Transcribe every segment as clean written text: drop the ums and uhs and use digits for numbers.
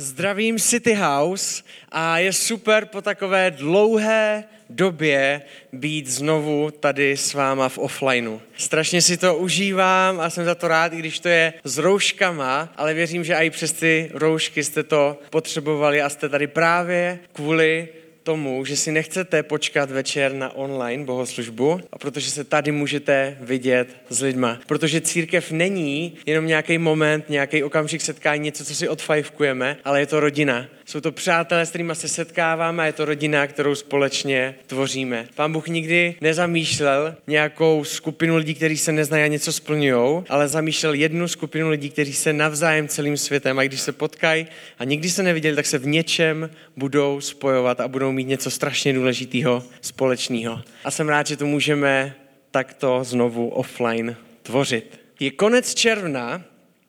Zdravím City House a je super po takové dlouhé době být znovu tady s váma v offlineu. Strašně si to užívám a jsem za to rád, i když to je s rouškama, ale věřím, že i přes ty roušky jste to potřebovali a jste tady právě kvůli tomu, že si nechcete počkat večer na online bohoslužbu a protože se tady můžete vidět s lidma. Protože církev není jenom nějaký moment, nějaký okamžik setkání, něco, co si odfajfkujeme, ale je to rodina. Jsou to přátelé, s kterými se setkáváme a je to rodina, kterou společně tvoříme. Pán Bůh nikdy nezamýšlel nějakou skupinu lidí, kteří se neznají a něco splňují, ale zamýšlel jednu skupinu lidí, kteří se navzájem celým světem a když se potkají a nikdy se neviděli, tak se v něčem budou spojovat a budou mít něco strašně důležitého společného. A jsem rád, že to můžeme takto znovu offline tvořit. Je konec června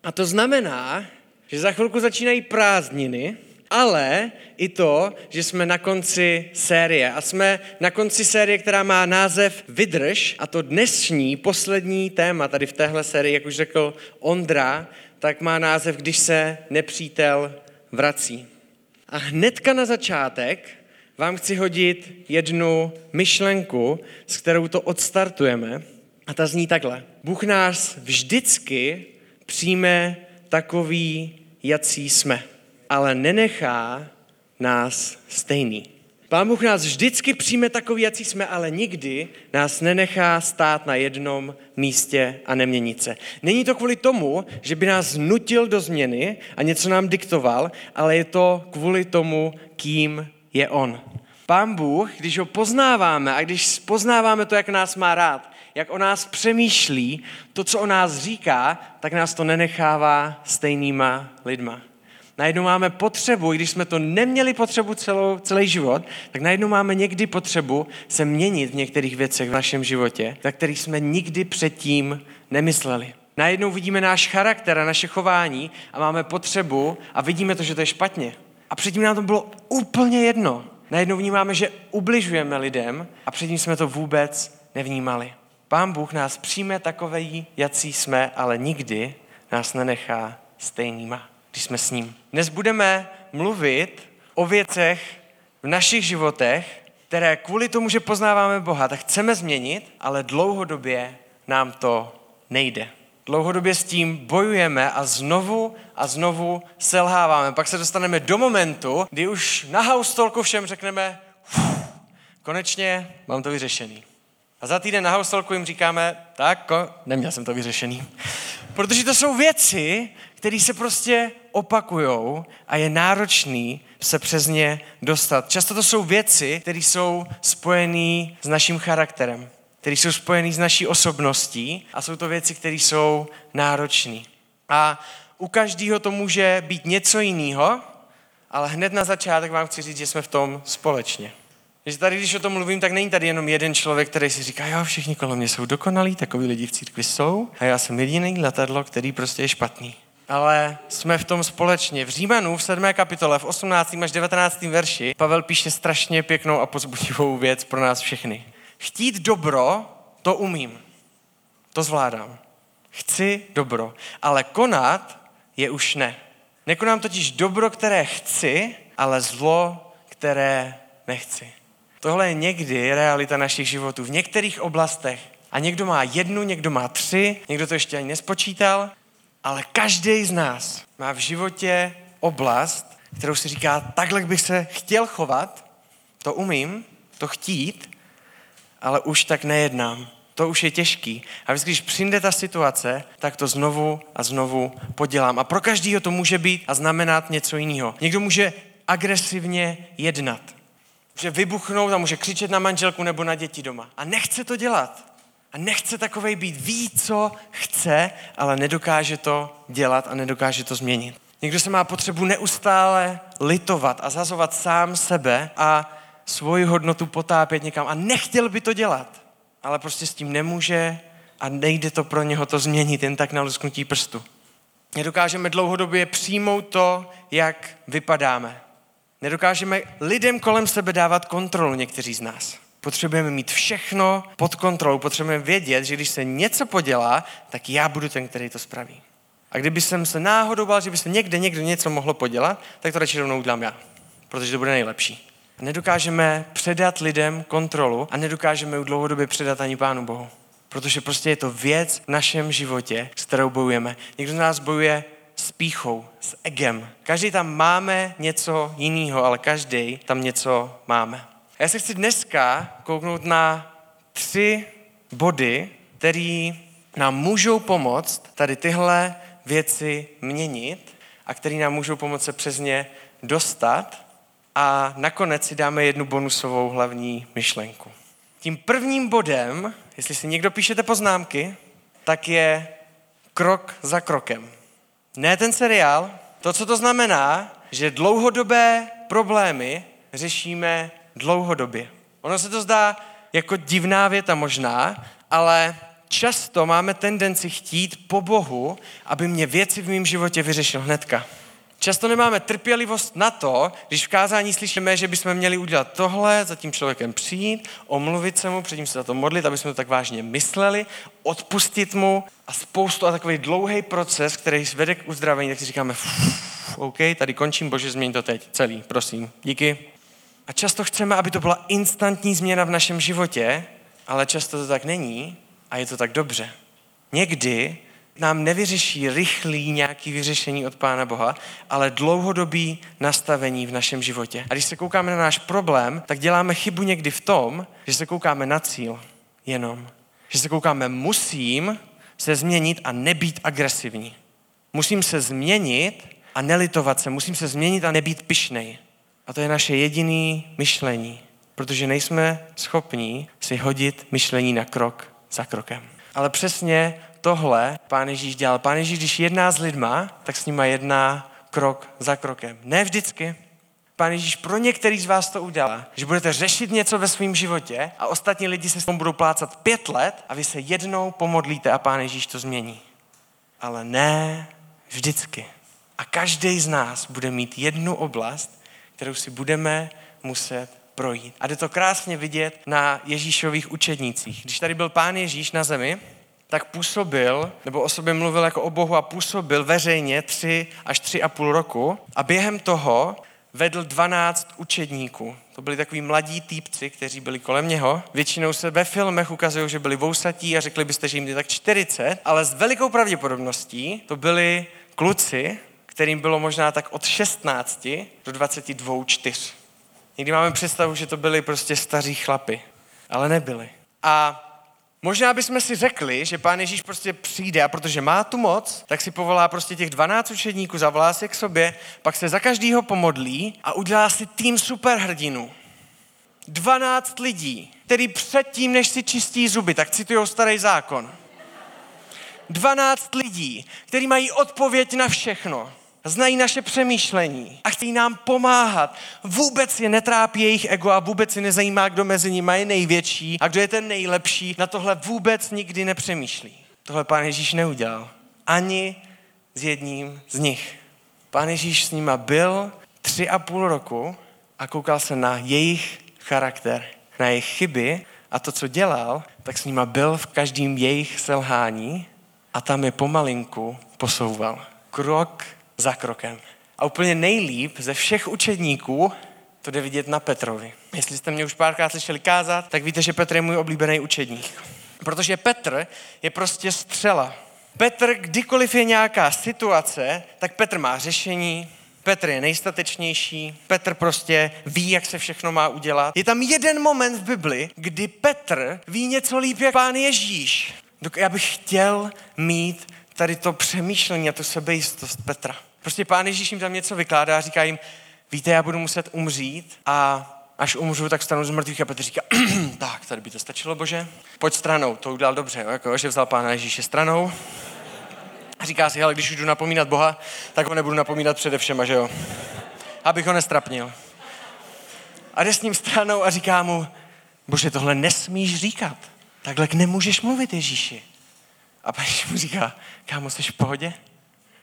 a to znamená, že za chvilku začínají prázdniny, ale i to, že jsme na konci série. A jsme na konci série, která má název Vydrž. A to dnešní, poslední téma tady v téhle sérii, jak už řekl Ondra, tak má název Když se nepřítel vrací. A hnedka na začátek vám chci hodit jednu myšlenku, s kterou to odstartujeme. A ta zní takhle. Bůh nás vždycky přijme takový, jací jsme. Ale nenechá nás stejný. Pán Bůh nás vždycky přijme takový, jací jsme, ale nikdy nás nenechá stát na jednom místě a neměnit se. Není to kvůli tomu, že by nás nutil do změny a něco nám diktoval, ale je to kvůli tomu, kým je on. Pán Bůh, když ho poznáváme a když poznáváme to, jak nás má rád, jak o nás přemýšlí, to, co o nás říká, tak nás to nenechává stejnýma lidma. Najednou máme potřebu, i když jsme to neměli potřebu celý život, tak najednou máme někdy potřebu se měnit v některých věcech v našem životě, na kterých jsme nikdy předtím nemysleli. Najednou vidíme náš charakter a naše chování a máme potřebu a vidíme to, že to je špatně. A předtím nám to bylo úplně jedno. Najednou vnímáme, že ubližujeme lidem a předtím jsme to vůbec nevnímali. Pán Bůh nás přijme takový, jací jsme, ale nikdy nás nenechá stejnýma, když jsme s ním. Dnes budeme mluvit o věcech v našich životech, které kvůli tomu, že poznáváme Boha, tak chceme změnit, ale dlouhodobě nám to nejde. Dlouhodobě s tím bojujeme a znovu selháváme. Pak se dostaneme do momentu, kdy už na house talku všem řekneme konečně mám to vyřešený. A za týden na house talku jim říkáme neměl jsem to vyřešený. Protože to jsou věci, které se prostě opakujou a je náročný se přes ně dostat. Často to jsou věci, které jsou spojené s naším charakterem, které jsou spojené s naší osobností a jsou to věci, které jsou náročné. A u každého to může být něco jiného, ale hned na začátek vám chci říct, že jsme v tom společně. Že tady, když o tom mluvím, tak není tady jenom jeden člověk, který si říká, jo, všichni kolem mě jsou dokonalí, takový lidi v církvi jsou a já jsem jediný letadlo, který prostě je špatný. Ale jsme v tom společně. V Římanů v 7. kapitole, v 18. až 19. verši, Pavel píše strašně pěknou a pozbudivou věc pro nás všechny. Chtít dobro, to umím. To zvládám. Chci dobro. Ale konat je už ne. Nekonám totiž dobro, které chci, ale zlo, které nechci. Tohle je někdy realita našich životů. V některých oblastech. A někdo má jednu, někdo má tři, někdo to ještě ani nespočítal. Ale každý z nás má v životě oblast, kterou si říká, takhle bych se chtěl chovat, to umím, to chtít, ale už tak nejednám. To už je těžký. A vždycky, když přijde ta situace, tak to znovu a znovu podělám. A pro každého to může být a znamenat něco jiného. Někdo může agresivně jednat. Může vybuchnout a může křičet na manželku nebo na děti doma. A nechce to dělat. A nechce takovej být, ví, co chce, ale nedokáže to dělat a nedokáže to změnit. Někdo se má potřebu neustále litovat a zhazovat sám sebe a svoji hodnotu potápět někam a nechtěl by to dělat, ale prostě s tím nemůže a nejde to pro něho to změnit jen tak na lusknutí prstu. Nedokážeme dlouhodobě přijmout to, jak vypadáme. Nedokážeme lidem kolem sebe dávat kontrolu někteří z nás. Potřebujeme mít všechno pod kontrolou, potřebujeme vědět, že když se něco podělá, tak já budu ten, který to spraví. A kdyby jsem se náhodou bál, že by se někde něco mohlo podělat, tak to radši rovnou udělám já, protože to bude nejlepší. A nedokážeme předat lidem kontrolu a nedokážeme ji dlouhodobě předat ani Pánu Bohu. Protože prostě je to věc v našem životě, s kterou bojujeme. Někdo z nás bojuje s pýchou, s egem. Každý tam máme něco jiného, ale každý tam něco máme. A já se chci dneska kouknout na 3 body, které nám můžou pomoct tady tyhle věci měnit a které nám můžou pomoct se přes ně dostat. A nakonec si dáme jednu bonusovou hlavní myšlenku. Tím prvním bodem, jestli si někdo píšete poznámky, tak je krok za krokem. Ne ten seriál, to, co to znamená, že dlouhodobé problémy řešíme dlouhodobě. Ono se to zdá jako divná věta možná, ale často máme tendenci chtít po Bohu, aby mě věci v mém životě vyřešil hnedka. Často nemáme trpělivost na to, když v kázání slyšíme, že bychom měli udělat tohle, za tím člověkem přijít, omluvit se mu, předtím se za to modlit, aby jsme to tak vážně mysleli, odpustit mu a spoustu a takový dlouhý proces, který vede k uzdravení, tak si říkáme, OK, tady končím, Bože, změň to teď celý, prosím, díky. A často chceme, aby to byla instantní změna v našem životě, ale často to tak není a je to tak dobře. Někdy nám nevyřeší rychlý nějaký vyřešení od Pána Boha, ale dlouhodobý nastavení v našem životě. A když se koukáme na náš problém, tak děláme chybu někdy v tom, že se koukáme na cíl jenom. Že se koukáme, musím se změnit a nebýt agresivní. Musím se změnit a nelitovat se. Musím se změnit a nebýt pyšnej. A to je naše jediné myšlení, protože nejsme schopní si hodit myšlení na krok za krokem. Ale přesně tohle Pán Ježíš dělal. Pán Ježíš, když jedná s lidma, tak s nima jedná krok za krokem. Ne vždycky. Pán Ježíš pro některý z vás to udělá, že budete řešit něco ve svém životě a ostatní lidi se s tom budou plácat 5 let a vy se jednou pomodlíte a Pán Ježíš to změní. Ale ne vždycky. A každý z nás bude mít jednu oblast, kterou si budeme muset projít. A jde to krásně vidět na Ježíšových učednících. Když tady byl Pán Ježíš na zemi, tak působil, nebo o sobě mluvil jako o Bohu a působil veřejně 3 až 3,5 roku a během toho vedl 12 učedníků. To byli takový mladí týpci, kteří byli kolem něho. Většinou se ve filmech ukazují, že byli vousatí a řekli byste, že jim je tak 40, ale s velikou pravděpodobností to byli kluci, kterým bylo možná tak od 16 do 22-4. Někdy máme představu, že to byli prostě staří chlapi, ale nebyli. A možná bychom si řekli, že Pán Ježíš prostě přijde a protože má tu moc, tak si povolá prostě těch 12 učedníků, zavolá si k sobě, pak se za každýho pomodlí a udělá si tým superhrdinů. 12 lidí, který předtím, než si čistí zuby, tak citujou Starý zákon. 12 lidí, který mají odpověď na všechno, znají naše přemýšlení a chtějí nám pomáhat. Vůbec je netrápí jejich ego a vůbec je nezajímá, kdo mezi nimi je největší a kdo je ten nejlepší. Na tohle vůbec nikdy nepřemýšlí. Tohle Pán Ježíš neudělal. Ani s jedním z nich. Pán Ježíš s nima byl 3,5 roku a koukal se na jejich charakter, na jejich chyby a to, co dělal, tak s nima byl v každém jejich selhání a tam je pomalinku posouval. Krok za krokem. A úplně nejlíp ze všech učedníků to jde vidět na Petrovi. Jestli jste mě už párkrát slyšeli kázat, tak víte, že Petr je můj oblíbený učedník. Protože Petr je prostě střela. Petr, kdykoliv je nějaká situace, tak Petr má řešení, Petr je nejstatečnější, Petr prostě ví, jak se všechno má udělat. Je tam jeden moment v Bibli, kdy Petr ví něco líp, jak Pán Ježíš. Já bych chtěl mít tady to přemýšlení a tu sebejistost Petra. Prostě Pán Ježíš jim tam něco vykládá a říká jim, víte, já budu muset umřít a až umřu, tak stanu z mrtvých. A Petr říká, tak, tady by to stačilo, Bože. Pojď stranou, to udělal dobře, jako, že vzal Pána Ježíše stranou. A říká si, hele, když už jdu napomínat Boha, tak ho nebudu napomínat předevšema, že jo? Abych ho nestrapnil. A jde s ním stranou a říká mu, Bože, tohle nesmíš říkat. Takhle nemůžeš mluvit, Ježíši. A Pán Ježíš mu říká, kámo, jsi v pohodě?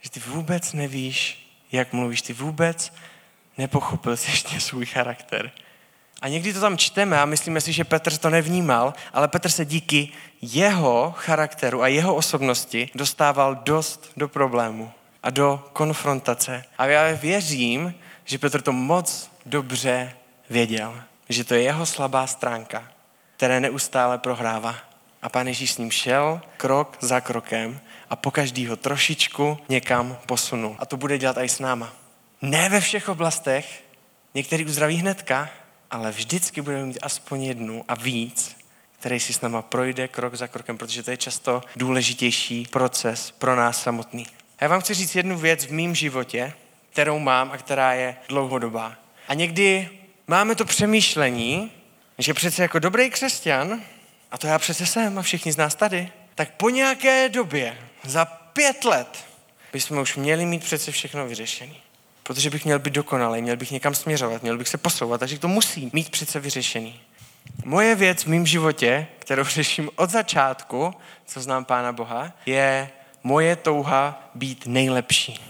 Že ty vůbec nevíš, jak mluvíš, ty vůbec nepochopil jsi ještě svůj charakter. A někdy to tam čteme a myslíme si, že Petr to nevnímal, ale Petr se díky jeho charakteru a jeho osobnosti dostával dost do problému a do konfrontace. A já věřím, že Petr to moc dobře věděl, že to je jeho slabá stránka, které neustále prohrává. A Pán Ježíš s ním šel krok za krokem a pokaždý ho trošičku někam posunul. A to bude dělat i s náma. Ne ve všech oblastech, některý uzdraví hnedka, ale vždycky budeme mít aspoň jednu a víc, který si s náma projde krok za krokem, protože to je často důležitější proces pro nás samotný. A já vám chci říct jednu věc v mém životě, kterou mám a která je dlouhodobá. A někdy máme to přemýšlení, že přece jako dobrý křesťan, a to já přece jsem a všichni z nás tady, tak po nějaké době, za 5 let, bychom už měli mít přece všechno vyřešené. Protože bych měl být dokonalý, měl bych někam směřovat, měl bych se posouvat, takže to musí mít přece vyřešený. Moje věc v mém životě, kterou řeším od začátku, co znám Pána Boha, je moje touha být nejlepší.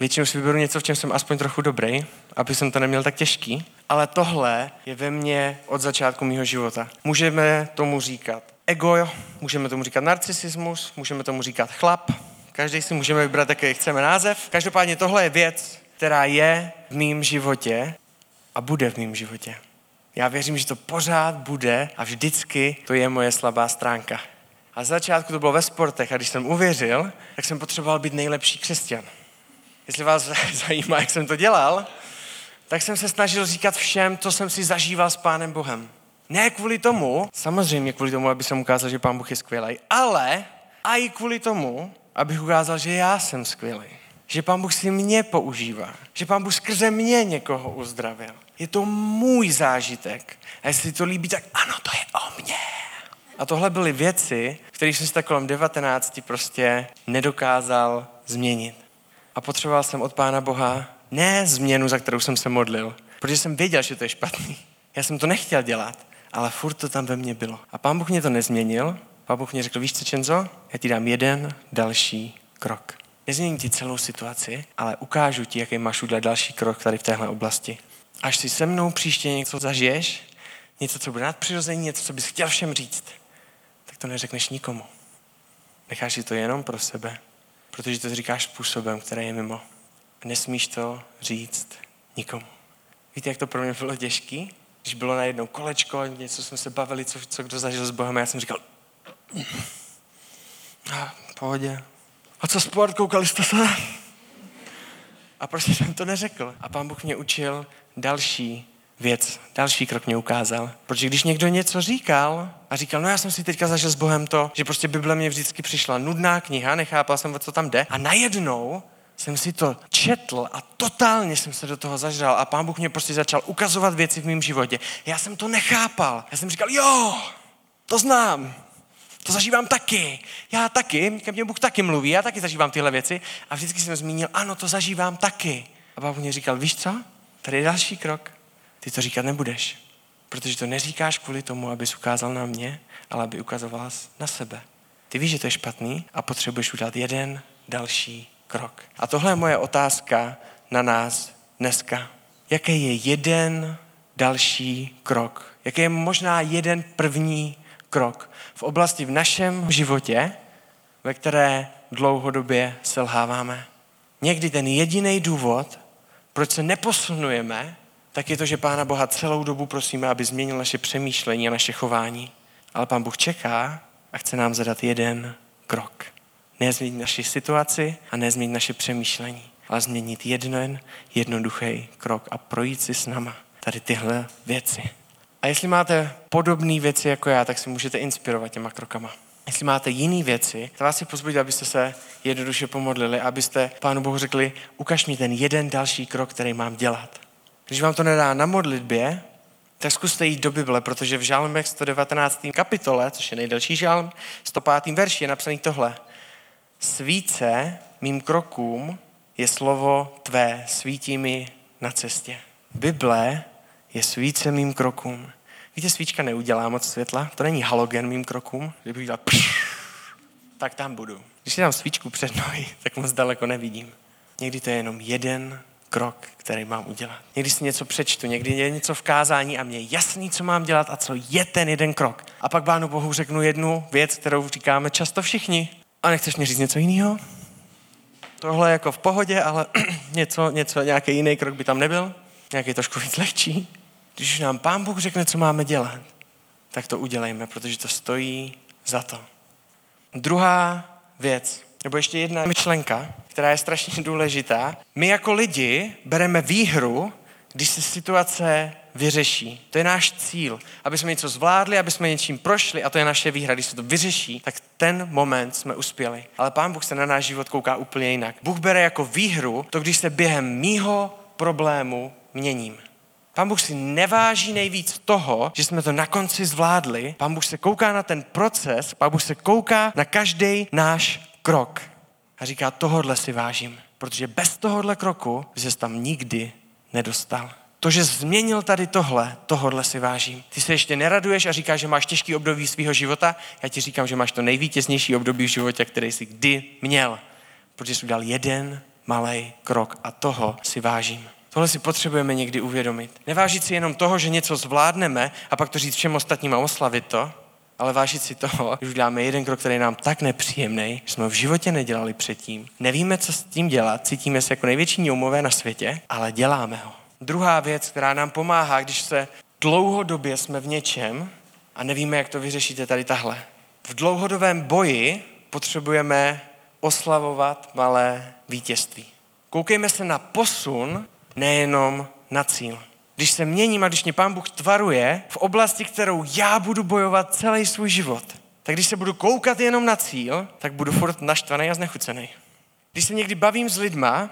Většinou si vyberu něco, v čem jsem aspoň trochu dobrý, aby jsem to neměl tak těžký, ale tohle je ve mně od začátku mýho života. Můžeme tomu říkat ego, můžeme tomu říkat narcisismus, můžeme tomu říkat chlap, každý si můžeme vybrat, jaký chceme název. Každopádně tohle je věc, která je v mém životě a bude v mém životě. Já věřím, že to pořád bude a vždycky to je moje slabá stránka. A z začátku to bylo ve sportech a když jsem uvěřil, tak jsem potřeboval být nejlepší křesťan. Jestli vás zajímá, jak jsem to dělal, tak jsem se snažil říkat všem, co jsem si zažíval s Pánem Bohem. Ne kvůli tomu, samozřejmě kvůli tomu, aby jsem ukázal, že Pán Bůh je skvělý, ale i kvůli tomu, abych ukázal, že já jsem skvělý. Že Pán Bůh si mě používá. Že Pán Bůh skrze mě někoho uzdravil. Je to můj zážitek. A jestli to líbí, tak ano, to je o mně. A tohle byly věci, které jsem si tak kolem 19 prostě nedokázal změnit. A potřeboval jsem od Pána Boha ne změnu, za kterou jsem se modlil, protože jsem věděl, že to je špatný. Já jsem to nechtěl dělat, ale furt to tam ve mně bylo. A Pán Bůh mě to nezměnil. Pán Bůh mě řekl, víš co, Čenzo, já ti dám jeden další krok. Nezměním ti celou situaci, ale ukážu ti, jaký máš udělat další krok tady v téhle oblasti. Až si se mnou příště něco zažiješ, něco, co bude nadpřirozené, něco, co bys chtěl všem říct, tak to neřekneš nikomu. Necháš si to jenom pro sebe, protože to říkáš způsobem, který je mimo. A nesmíš to říct nikomu. Víte, jak to pro mě bylo těžký? Když bylo najednou kolečko, něco jsme se bavili, co kdo zažil s Bohem, a já jsem říkal v pohodě. A co sport, koukali jste se? A prostě jsem to neřekl. A Pán Bůh mě učil další věc, další krok mě ukázal. Protože když někdo něco říkal a říkal, no já jsem si teďka zažil s Bohem to, že prostě Bible mě vždycky přišla nudná kniha, nechápal jsem, o co tam jde. A najednou jsem si to četl a totálně jsem se do toho zažral a Pán Bůh mě prostě začal ukazovat věci v mém životě. Já jsem to nechápal. Já jsem říkal, jo, to znám. To zažívám taky. Já taky, ke mně Bůh taky mluví, já taky zažívám tyhle věci. A vždycky jsem zmínil, ano, to zažívám taky. A Pán Bůh mě říkal, víš co? Tady je další krok. Ty to říkat nebudeš, protože to neříkáš kvůli tomu, abys ukázal na mě, ale aby ukazoval na sebe. Ty víš, že to je špatný a potřebuješ udělat jeden další krok. A tohle je moje otázka na nás dneska. Jaký je jeden další krok? Jaký je možná jeden první krok v oblasti v našem životě, ve které dlouhodobě selháváme? Někdy ten jediný důvod, proč se neposunujeme, tak je to, že Pána Boha celou dobu prosíme, aby změnil naše přemýšlení a naše chování. Ale Pán Bůh čeká a chce nám zadat jeden krok. Ne změnit naši situaci a ne změnit naše přemýšlení, ale změnit jeden jednoduchý krok a projít si s náma tady tyhle věci. A jestli máte podobné věci jako já, tak si můžete inspirovat těma krokama. Jestli máte jiné věci, tak vás si pozbudit, abyste se jednoduše pomodlili, abyste Pánu Bohu řekli, ukaž mi ten jeden další krok, který mám dělat. Když vám to nedá na modlitbě, tak zkuste jít do Bible, protože v žálmech 119. kapitole, což je nejdelší žálm, 105. verši je napsaný tohle. Svíce mým krokům je slovo tvé, svítí mi na cestě. Bible je svíce mým krokům. Víte, svíčka neudělá moc světla, to není halogen mým krokům, kdybych dělal tak tam budu. Když si dám svíčku před nohy, tak moc daleko nevidím. Někdy to je jenom jeden krok, který mám udělat. Někdy si něco přečtu, někdy je něco v kázání a mě je jasný, co mám dělat a co je ten jeden krok. A pak Pánu Bohu řeknu jednu věc, kterou říkáme často všichni. A nechceš mi říct něco jiného? Tohle je jako v pohodě, ale nějaký jiný krok by tam nebyl. Nějaký trošku víc lehčí. Když nám Pán Bůh řekne, co máme dělat, tak to udělejme, protože to stojí za to. Druhá věc, nebo ještě jedna myšlenka, která je strašně důležitá. My jako lidi bereme výhru, když se situace vyřeší. To je náš cíl, aby jsme něco zvládli, aby jsme něčím prošli a to je naše výhra. Když se to vyřeší, tak ten moment jsme uspěli. Ale Pán Bůh se na náš život kouká úplně jinak. Bůh bere jako výhru to, když se během mýho problému měním. Pán Bůh si neváží nejvíc toho, že jsme to na konci zvládli. Pán Bůh se kouká na ten proces, Pán Bůh se kouká na každý náš krok. A říká, tohodle si vážím, protože bez tohodle kroku jsi tam nikdy nedostal. To, že změnil tady tohle, tohodle si vážím. Ty se ještě neraduješ a říkáš, že máš těžký období svého života. Já ti říkám, že máš to nejvítěznější období v životě, který jsi kdy měl. Protože jsi udělal jeden malej krok a toho si vážím. Tohle si potřebujeme někdy uvědomit. Nevážit si jenom toho, že něco zvládneme a pak to říct všem ostatním a oslavit to, ale vážit si toho, že uděláme jeden krok, který je nám tak nepříjemný, že jsme v životě nedělali předtím. Nevíme, co s tím dělat, cítíme se jako největší ňoumové na světě, ale děláme ho. Druhá věc, která nám pomáhá, když se dlouhodobě jsme v něčem a nevíme, jak to vyřešíte tady tahle. V dlouhodobém boji potřebujeme oslavovat malé vítězství. Koukejme se na posun, nejenom na cíl. Když se měním a když mě Pán Bůh tvaruje v oblasti, kterou já budu bojovat celý svůj život, tak když se budu koukat jenom na cíl, tak budu furt naštvaný a znechucený. Když se někdy bavím s lidma,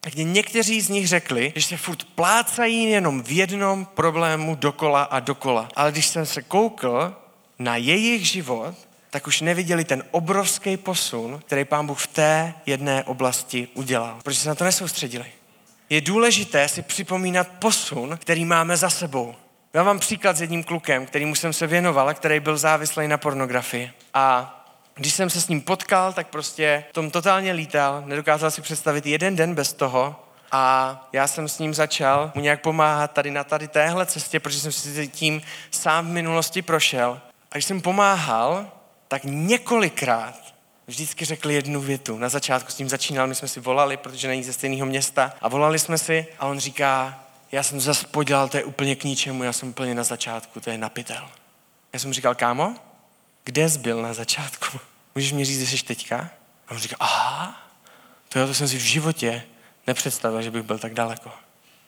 tak mě někteří z nich řekli, že se furt plácají jenom v jednom problému dokola a dokola. Ale když jsem se koukal na jejich život, tak už neviděli ten obrovský posun, který Pán Bůh v té jedné oblasti udělal. Protože se na to nesoustředili. Je důležité si připomínat posun, který máme za sebou. Já mám příklad s jedním klukem, kterýmu jsem se věnoval, který byl závislý na pornografii. A když jsem se s ním potkal, tak prostě tom totálně lítal, nedokázal si představit jeden den bez toho a já jsem s ním začal mu nějak pomáhat tady téhle cestě, protože jsem si tím sám v minulosti prošel. A když jsem pomáhal, tak několikrát vždycky řekli jednu větu. Na začátku s tím začínal, my jsme si volali, protože není ze stejného města a volali jsme si a on říká, já jsem zas podělal, to je úplně k ničemu, já jsem úplně na začátku, to je na pytel. Já jsem mu říkal, kámo, kde jsi byl na začátku? Můžeš mi říct, že jsi teďka? A on říká, aha, to jsem si v životě nepředstavil, že bych byl tak daleko.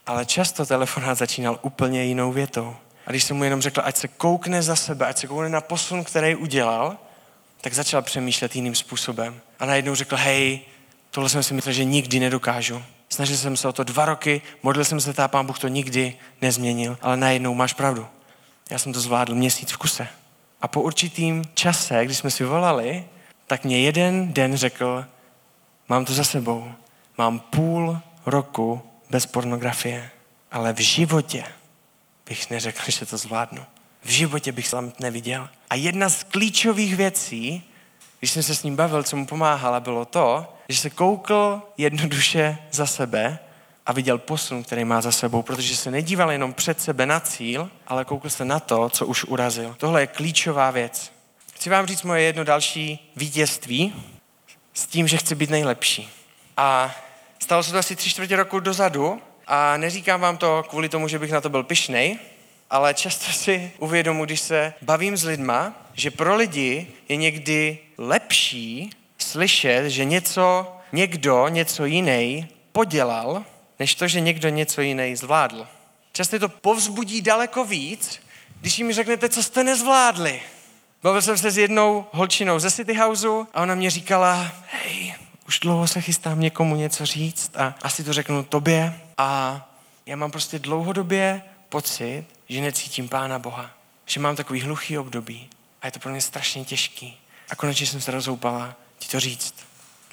Ale často telefonát začínal úplně jinou větou. A když jsem mu jenom řekl, ať se koukne za sebe, ať se koukne na posun, který udělal, tak začal přemýšlet jiným způsobem. A najednou řekl, hej, tohle jsem si myslel, že nikdy nedokážu. Snažil jsem se o to 2 roky, modlil jsem se, Pán Bůh to nikdy nezměnil, ale najednou máš pravdu. Já jsem to zvládl měsíc v kuse. A po určitým čase, když jsme si volali, tak mě jeden den řekl, mám to za sebou, mám 0,5 roku bez pornografie, ale v životě bych neřekl, že to zvládnu. V životě bych sám neviděl. A jedna z klíčových věcí, když jsem se s ním bavil, co mu pomáhala, bylo to, že se koukl jednoduše za sebe a viděl posun, který má za sebou, protože se nedíval jenom před sebe na cíl, ale koukl se na to, co už urazil. Tohle je klíčová věc. Chci vám říct moje jedno další vítězství s tím, že chci být nejlepší. A stalo se to asi 3/4 roku dozadu a neříkám vám to kvůli tomu, že bych na to byl pyšnej, ale často si uvědomuji, když se bavím s lidma, že pro lidi je někdy lepší slyšet, že někdo něco jiný podělal, než to, že někdo něco jiný zvládl. Často to povzbudí daleko víc, když jim řeknete, co jste nezvládli. Bavil jsem se s jednou holčinou ze City Houseu a ona mě říkala, hej, už dlouho se chystám někomu něco říct a asi to řeknu tobě a já mám prostě dlouhodobě pocit, že necítím Pána Boha, že mám takový hluchý období a je to pro mě strašně těžký. A konečně jsem se rozhoupala ti to říct.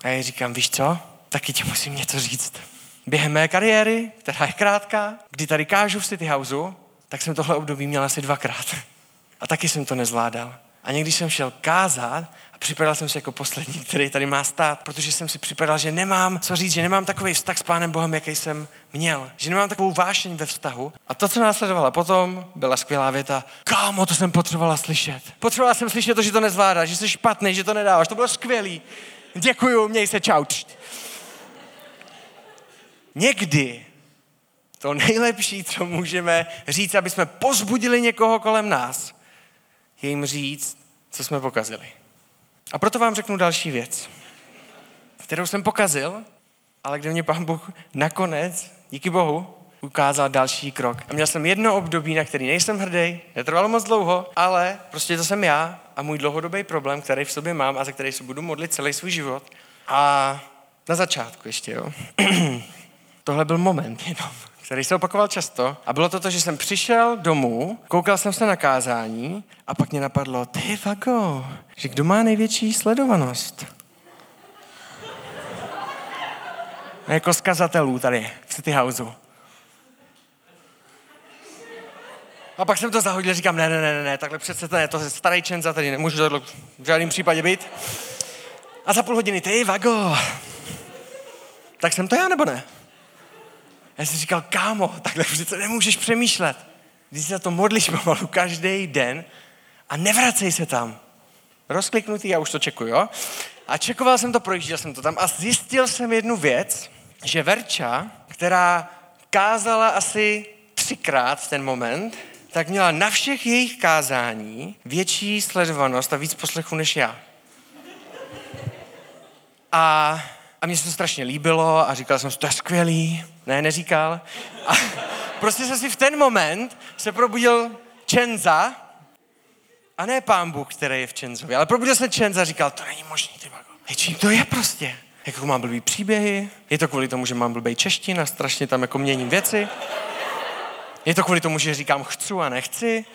A já říkám, víš co, taky ti musím něco říct. Během mé kariéry, která je krátká, kdy tady kážu v City Houseu, tak jsem tohle období měl asi 2krát. A taky jsem to nezvládal. A někdy jsem šel kázat a připadal jsem si jako poslední, který tady má stát, protože jsem si připadal, že nemám co říct, že nemám takový vztah s Pánem Bohem, jaký jsem měl, že nemám takovou vášeň ve vztahu. A to, co následovalo potom, byla skvělá věta. Kámo, to jsem potřebovala slyšet. Potřebovala jsem slyšet to, že to nezvládáš, že jsi špatný, že to nedáváš. To bylo skvělý. Děkuju, měj se, čau. Někdy to nejlepší, co můžeme říct, aby jsme pozbudili někoho kolem nás, je jim říct, co jsme pokazili. A proto vám řeknu další věc, kterou jsem pokazil, ale kde mě Pán Bůh nakonec, díky Bohu, ukázal další krok. A měl jsem jedno období, na který nejsem hrdý, netrvalo moc dlouho, ale prostě to jsem já a můj dlouhodobý problém, který v sobě mám a za který se budu modlit celý svůj život. A na začátku ještě, jo. Tohle byl moment jenom, který se opakoval často. A bylo to, že jsem přišel domů, koukal jsem se na kázání a pak mě napadlo, ty vago, že kdo má největší sledovanost? A jako z kazatelů tady v City Houseu. A pak jsem to zahodil, říkám, ne, takhle přece to ne, to je starý čenza, tady nemůžu tohle v žádném případě být. A za půl hodiny, ty vago, tak jsem to já, nebo ne? Já jsem říkal, kámo, takhle přece nemůžeš přemýšlet. Když se za to modlíš pomalu každý den a nevracej se tam. Rozkliknutý, já už to čekuju, jo? A čekoval jsem to, projížděl jsem to tam a zjistil jsem jednu věc, že Verča, která kázala asi 3krát v ten moment, tak měla na všech jejich kázání větší sledovanost a víc poslechu než já. A mně se to strašně líbilo a říkal jsem si, to je skvělý. Ne, neříkal. A prostě jsem si v ten moment se probudil čenza a ne Pán Bůh, který je v čenzovi, ale probudil se čenza a říkal, to není možný, ty bago. Hej, čím to je prostě? Jako mám blbý příběhy, je to kvůli tomu, že mám blbý čeština, strašně tam jako měním věci. Je to kvůli tomu, že říkám chcu a nechci.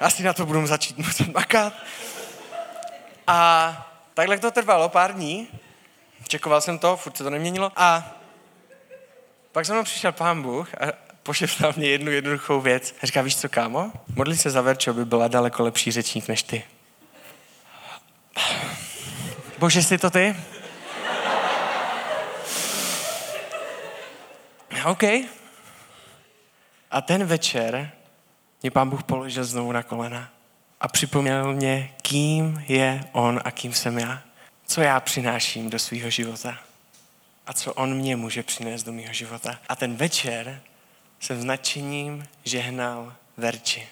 Asi na to budu začít muset makat. A takhle to trvalo pár dní. Čekoval jsem to, furt se to neměnilo a pak za mnou přišel Pán Bůh a pošeptal mě jednu jednoduchou věc. A říká, víš co, kámo? Modli se za Verčo, by byla daleko lepší řečník než ty. Bože, jsi to ty? OK. A ten večer mě Pán Bůh položil znovu na kolena a připomněl mě, kým je on a kým jsem já. Co já přináším do svého života a co on mě může přinést do mého života. A ten večer jsem s nadšením žehnal Verči,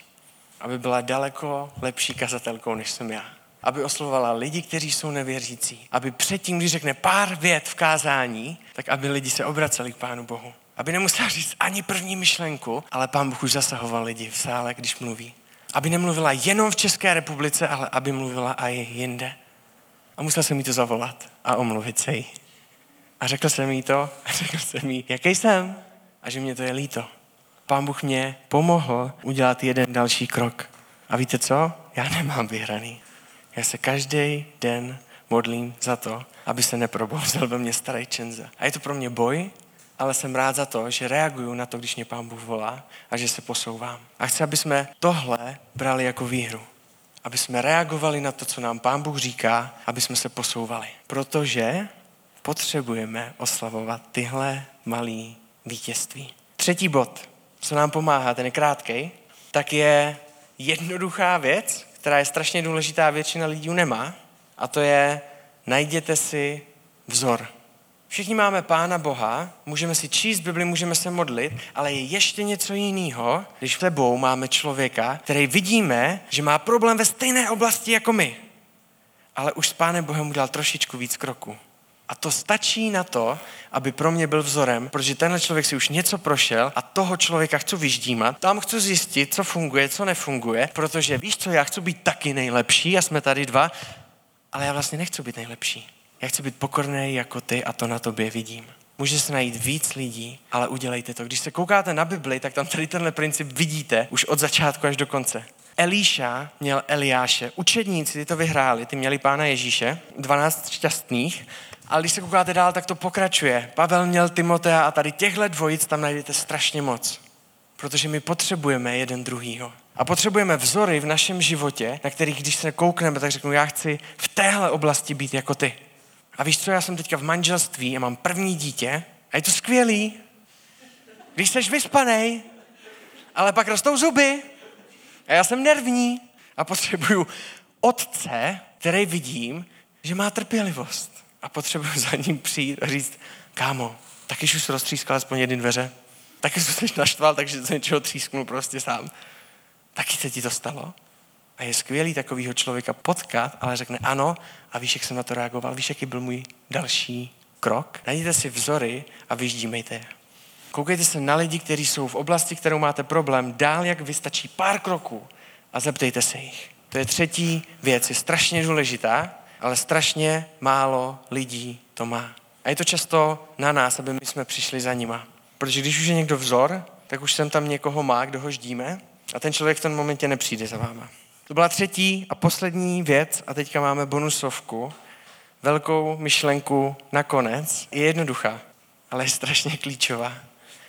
aby byla daleko lepší kazatelkou, než jsem já. Aby oslovovala lidi, kteří jsou nevěřící. Aby předtím, když řekne pár vět v kázání, tak aby lidi se obraceli k Pánu Bohu. Aby nemusela říct ani první myšlenku, ale Pán Bůh už zasahoval lidi v sále, když mluví. Aby nemluvila jenom v České republice, ale aby mluvila i jinde. A musel jsem jí to zavolat a omluvit se jí. A řekl jsem jí to, a řekl jsem jí, jaký jsem, a že mě to je líto. Pán Bůh mě pomohl udělat jeden další krok. A víte co? Já nemám vyhraný. Já se každý den modlím za to, aby se neprobouzel ve mně starý čenza. A je to pro mě boj, ale jsem rád za to, že reaguju na to, když mě Pán Bůh volá a že se posouvám. A chci, aby jsme tohle brali jako výhru. Aby jsme reagovali na to, co nám Pán Bůh říká, aby jsme se posouvali. Protože potřebujeme oslavovat tyhle malý vítězství. Třetí bod, co nám pomáhá, ten je krátkej, tak je jednoduchá věc, která je strašně důležitá, většina lidí nemá, a to je najděte si vzor. Všichni máme Pána Boha, můžeme si číst Bibli, můžeme se modlit, ale je ještě něco jiného, když v tebou máme člověka, který vidíme, že má problém ve stejné oblasti jako my, ale už s Pánem Bohem udělal trošičku víc kroků. A to stačí na to, aby pro mě byl vzorem, protože tenhle člověk si už něco prošel a toho člověka chci vyždímat, tam chci zjistit, co funguje, co nefunguje, protože víš co, já chci být taky nejlepší a jsme tady dva, ale já vlastně nechci být nejlepší. Já chci být pokorný jako ty a to na tobě vidím. Může se najít víc lidí, ale udělejte to. Když se koukáte na Bibli, tak tam tady tenhle princip vidíte už od začátku až do konce. Eliáša měl Eliáše. Učedníci ty to vyhráli, ty měli Pána Ježíše, 12 šťastných, ale když se koukáte dál, tak to pokračuje. Pavel měl Timotea a tady těchhle dvojic tam najdete strašně moc, protože my potřebujeme jeden druhýho. A potřebujeme vzory v našem životě, na kterých, když se koukneme, tak řeknu, já chci v téhle oblasti být jako ty. A víš co, já jsem teďka v manželství a mám první dítě a je to skvělý, když jsi vyspanej, ale pak rostou zuby a já jsem nervní a potřebuju otce, který vidím, že má trpělivost a potřebuju za ním přijít a říct, kámo, taky už roztřískal aspoň jedny dveře, taky jsi naštval, takže z něčeho třísknu prostě sám. Taky se ti to stalo? A je skvělý takovýho člověka potkat, ale řekne ano a víš, jak jsem na to reagoval, víš, jaký byl můj další krok? Najděte si vzory a vyždímejte je. Koukejte se na lidi, kteří jsou v oblasti, kterou máte problém, dál jak vystačí pár kroků a zeptejte se jich. To je třetí věc, je strašně důležitá, ale strašně málo lidí to má. A je to často na nás, aby my jsme přišli za nima. Protože když už je někdo vzor, tak už sem tam někoho má, kdo ho ždíme a ten člověk v tom momentě nepřijde za váma. To byla třetí a poslední věc a teďka máme bonusovku, velkou myšlenku nakonec. Je jednoduchá, ale je strašně klíčová.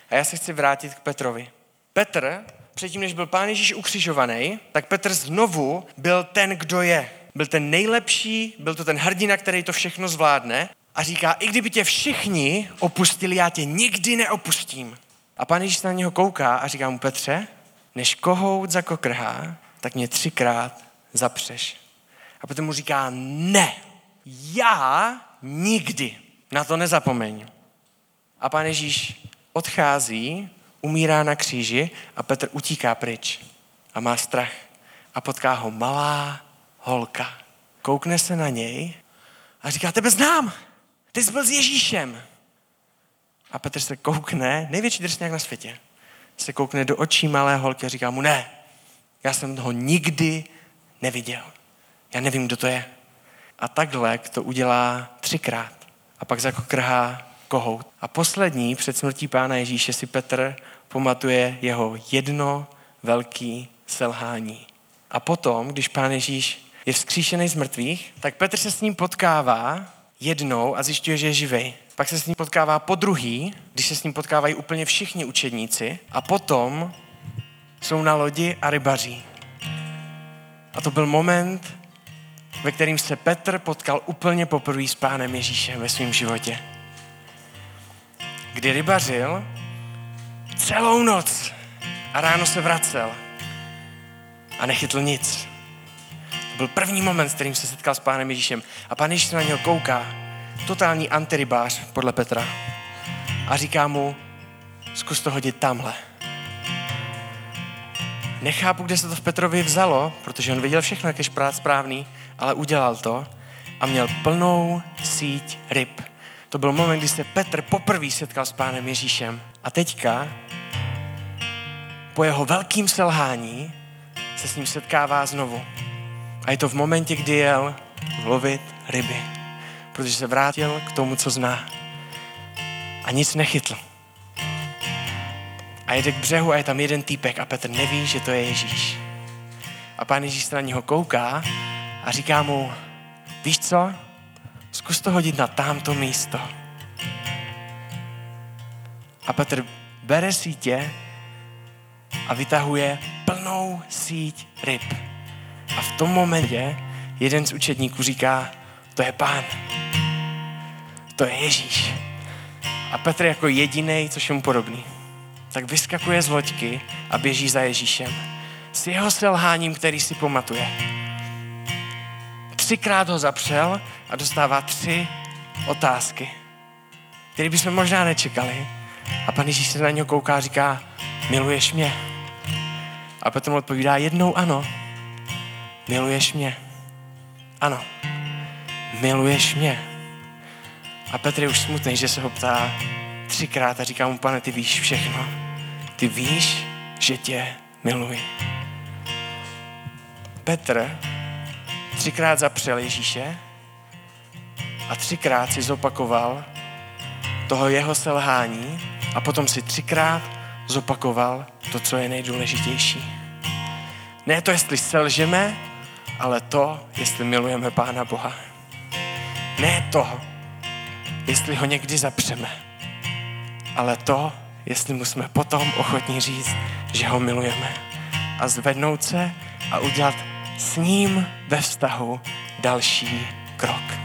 A já se chci vrátit k Petrovi. Petr, předtím než byl Pán Ježíš ukřižovaný, tak Petr znovu byl ten, kdo je. Byl ten nejlepší, byl to ten hrdina, který to všechno zvládne a říká, i kdyby tě všichni opustili, já tě nikdy neopustím. A Pán Ježíš na něho kouká a říká mu, Petře, než kohout zakokrhá, tak mě 3krát zapřeš. A potom mu říká, ne, já nikdy, na to nezapomeň. A Pán Ježíš odchází, umírá na kříži a Petr utíká pryč a má strach a potká ho malá holka. Koukne se na něj a říká, tebe znám, ty jsi byl s Ježíšem. A Petr se koukne, největší drsňák na světě, se koukne do očí malé holky a říká mu, ne, já jsem ho nikdy neviděl. Já nevím, kdo to je. A takhle to udělá 3krát a pak zakokrhá kohout. A poslední před smrtí Pána Ježíše si Petr pamatuje jeho jedno velký selhání. A potom, když Pán Ježíš je vzkříšený z mrtvých, tak Petr se s ním potkává jednou a zjišťuje, že je živej. Pak se s ním potkává podruhý, když se s ním potkávají úplně všichni učedníci a potom jsou na lodi a rybaří. A to byl moment, ve kterým se Petr potkal úplně poprvé s Pánem Ježíšem ve svém životě. Kdy rybařil celou noc a ráno se vracel a nechytl nic. To byl první moment, s kterým se setkal s Pánem Ježíšem a Pán Ježíš na něho kouká, totální antirybář podle Petra a říká mu, zkus to hodit tamhle. Nechápu, kde se to v Petrovi vzalo, protože on věděl všechno, jak je správný, ale udělal to a měl plnou síť ryb. To byl moment, kdy se Petr poprvé setkal s Pánem Ježíšem. A teďka, po jeho velkým selhání, se s ním setkává znovu. A je to v momentě, kdy jel lovit ryby, protože se vrátil k tomu, co zná. A nic nechytl. A jede k břehu a je tam jeden týpek a Petr neví, že to je Ježíš. A Pán Ježíš se na něho kouká a říká mu, víš co, zkus to hodit na tamto místo. A Petr bere sítě a vytahuje plnou síť ryb. A v tom momentě jeden z učedníků říká, to je Pán, to je Ježíš. A Petr jako jedinej, což je mu podobný, tak vyskakuje z loďky a běží za Ježíšem. S jeho selháním, který si pamatuje. 3krát ho zapřel a dostává 3 otázky, které bychom možná nečekali. A Pan Ježíš se na něho kouká a říká, miluješ mě? A Petr mu odpovídá jednou ano. Miluješ mě? Ano. Miluješ mě? A Petr je už smutný, že se ho ptá 3krát a říká mu, Pane, ty víš všechno. Ty víš, že tě miluji. Petr 3krát zapřel Ježíše a 3krát si zopakoval toho jeho selhání a potom si 3krát zopakoval to, co je nejdůležitější. Ne to, jestli selžeme, ale to, jestli milujeme Pána Boha. Ne to, jestli ho někdy zapřeme, ale to, jestli mu jsme potom ochotní říct, že ho milujeme a zvednout se a udělat s ním ve vztahu další krok.